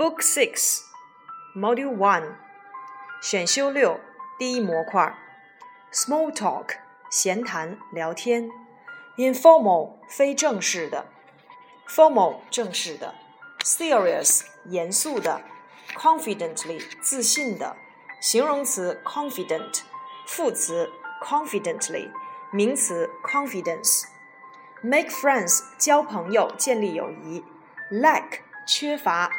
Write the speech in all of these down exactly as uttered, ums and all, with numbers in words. Book Six, Module One, 选修六第一模块 ：Small Talk 闲谈聊天 ，Informal 非正式的 ，Formal 正式的 ，Serious 严肃的 ，Confidently 自信的，形容词 confident， 副词 confidently， 名词 confidence。Make friends 交朋友建立友谊 ，Lack 缺乏。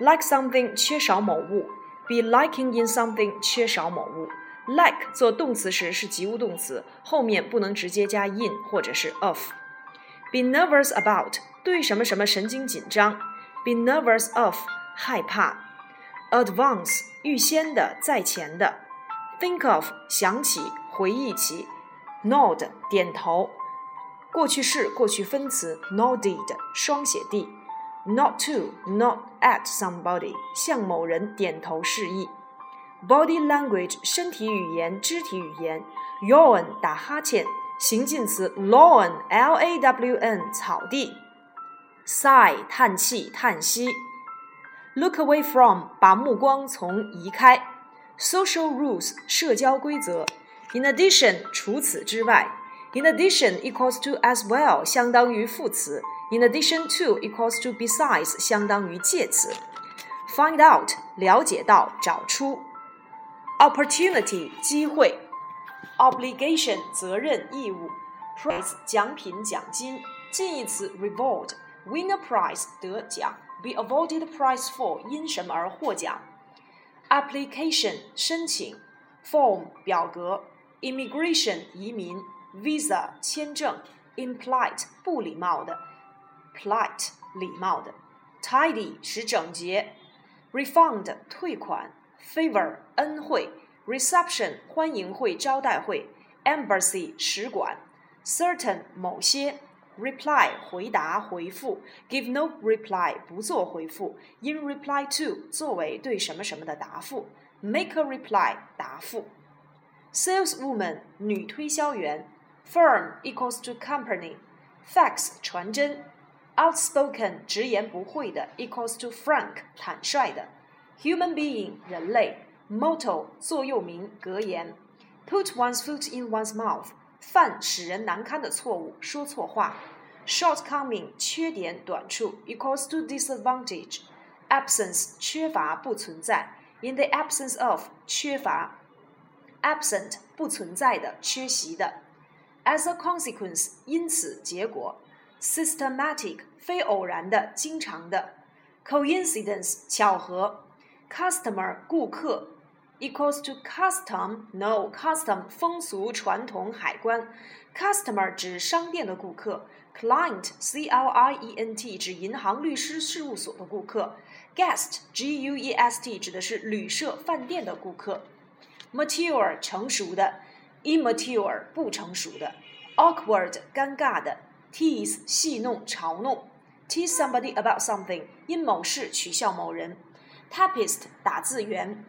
Like something 缺少某物 Be liking in something 缺少某物 Like 做动词时是及物动词，后面不能直接加 in 或者是 of。 Be nervous about 对什么什么神经紧张 Be nervous of 害怕。 Advance 预先的在前的 Think of 想起回忆起 Nod 点头，过去式过去分词 Nodded 双写地Not to, not at somebody 向某人点头示意。 Body language 身体语言肢体语言 Yawn 打哈欠，形近词 Lawn L A W N 草地。 Sigh 叹气叹息。 Look away from 把目光从移开。 Social rules 社交规则。 In addition 除此之外。 In addition equals to as well 相当于副词。In addition to equals to besides 相当于介词。 Find out 了解到找出。 Opportunity 机会。 Obligation 责任义务。 Prize 奖品奖金。近义词 reward Win a prize 得奖。 Be awarded prize for 因什么而获奖。 Application 申请。 Form 表格。 Immigration 移民。 Visa 签证。 Impolite 不礼貌的。Polite 礼貌的。 Tidy 使整洁。 Refund 退款。 Favor 恩惠。 Reception 欢迎会招待会。 Embassy 使馆。 Certain 某些。 Reply 回答回复。 Give no reply 不做回复。 In reply to 作为对什么什么的答复。 Make a reply 答复。 Saleswoman 女推销员。 Firm equals to company。 Fax 传真。 Outspoken 直言不讳的 equals to frank 坦率的。 Human being 人类。 Motto 座右铭格言。 Put one's foot in one's mouth 犯使人难堪的错误说错话。 Shortcoming 缺点短处 equals to disadvantage。 Absence 缺乏不存在。 In the absence of 缺乏。 Absent 不存在的缺席的。 As a consequence 因此结果。 Systematic 非偶然的经常的。 Coincidence 巧合。 Customer 顾客 equals to custom no custom 风俗传统海关。 Customer 指商店的顾客。 Client C L I E N T 指银行律师事务所的顾客。 Guest G U E S T 指的是旅社饭店的顾客。 Mature 成熟的。 Immature 不成熟的。 Awkward 尴尬的。Tease 戏弄嘲弄。 Tease somebody about something 因某事取笑某人。 Typist 打字员。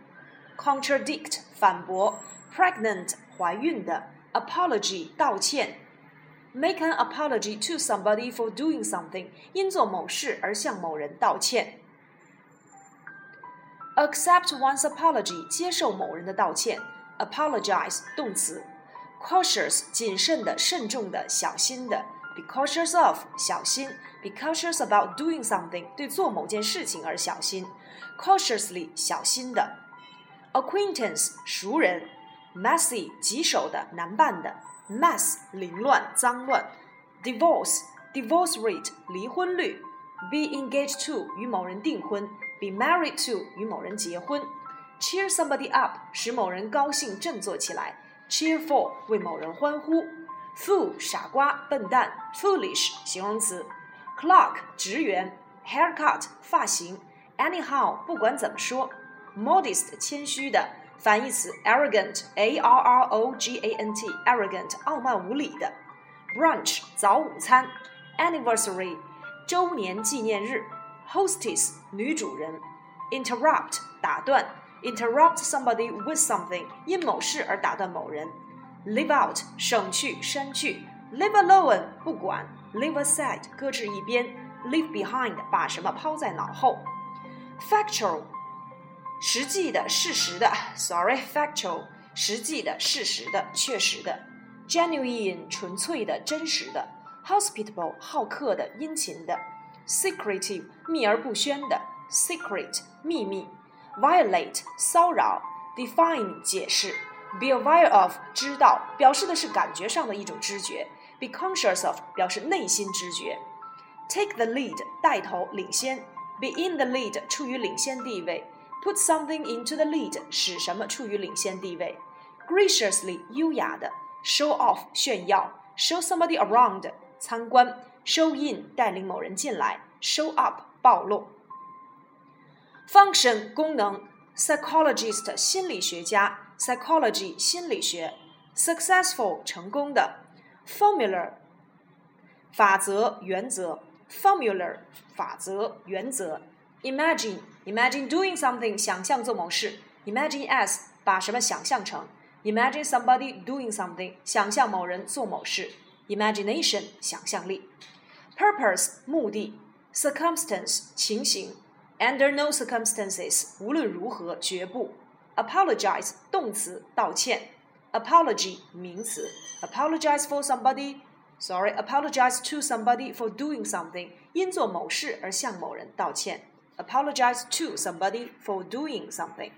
Contradict 反驳。 Pregnant 怀孕的。 Apology 道歉。 Make an apology to somebody for doing something 因做某事而向某人道歉。 Accept one's apology 接受某人的道歉。 Apologize 动词。 Cautious 谨慎的慎重的小心的。Be cautious of 小心。 Be cautious about doing something 对做某件事情而小心。 Cautiously 小心的。 Acquaintance 熟人。 Messy 棘手的难办的。 Mess 凌乱脏乱。 Divorce Divorce rate 离婚率。 Be engaged to 与某人订婚。 Be married to 与某人结婚。 Cheer somebody up 使某人高兴振作起来。 Cheer for 为某人欢呼。Fool 傻瓜笨蛋。 Foolish 形容词。 Clock 职员。 Haircut 发型。 Anyhow 不管怎么说。 Modest 谦虚的。反义词 arrogant A R R O G A N T arrogant 傲慢无礼的。 Brunch 早午餐。 Anniversary 周年纪念日。 Hostess 女主人。 Interrupt 打断。 Interrupt somebody with something 因某事而打断某人。Leave out 省去删去。 Leave alone 不管。 Leave aside 搁置一边。 Leave behind 把什么抛在脑后。factual 实际的事实的 sorry factual 实际的事实的确实的 genuine 纯粹的真实的 hospitable 好客的殷勤的 secretive 秘而不宣的 secret 秘密 violate 骚扰 define 解释 be aware of 知道表示的是感觉上的一种知觉 be conscious of 表示内心知觉 take the lead 带头领先Be in the lead 处于领先地位 Put something into the lead 使什么处于领先地位 Graciously 优雅的 Show off 炫耀 Show somebody around 参观 Show in 带领某人进来 Show up 暴露 Function 功能 Psychologist 心理学家 Psychology 心理学 Successful 成功的 Formula 法则原则Formula 法则原则 Imagine Imagine doing something 想象做某事 Imagine as 把什么想象成 Imagine somebody doing something 想象某人做某事 Imagination 想象力 Purpose 目的 Circumstance 情形 Under no circumstances 无论如何绝不 Apologize 动词道歉 Apology 名词 Apologize for somebody Sorry, apologize to somebody for doing something. 因做某事而向某人道歉。Apologize to somebody for doing something.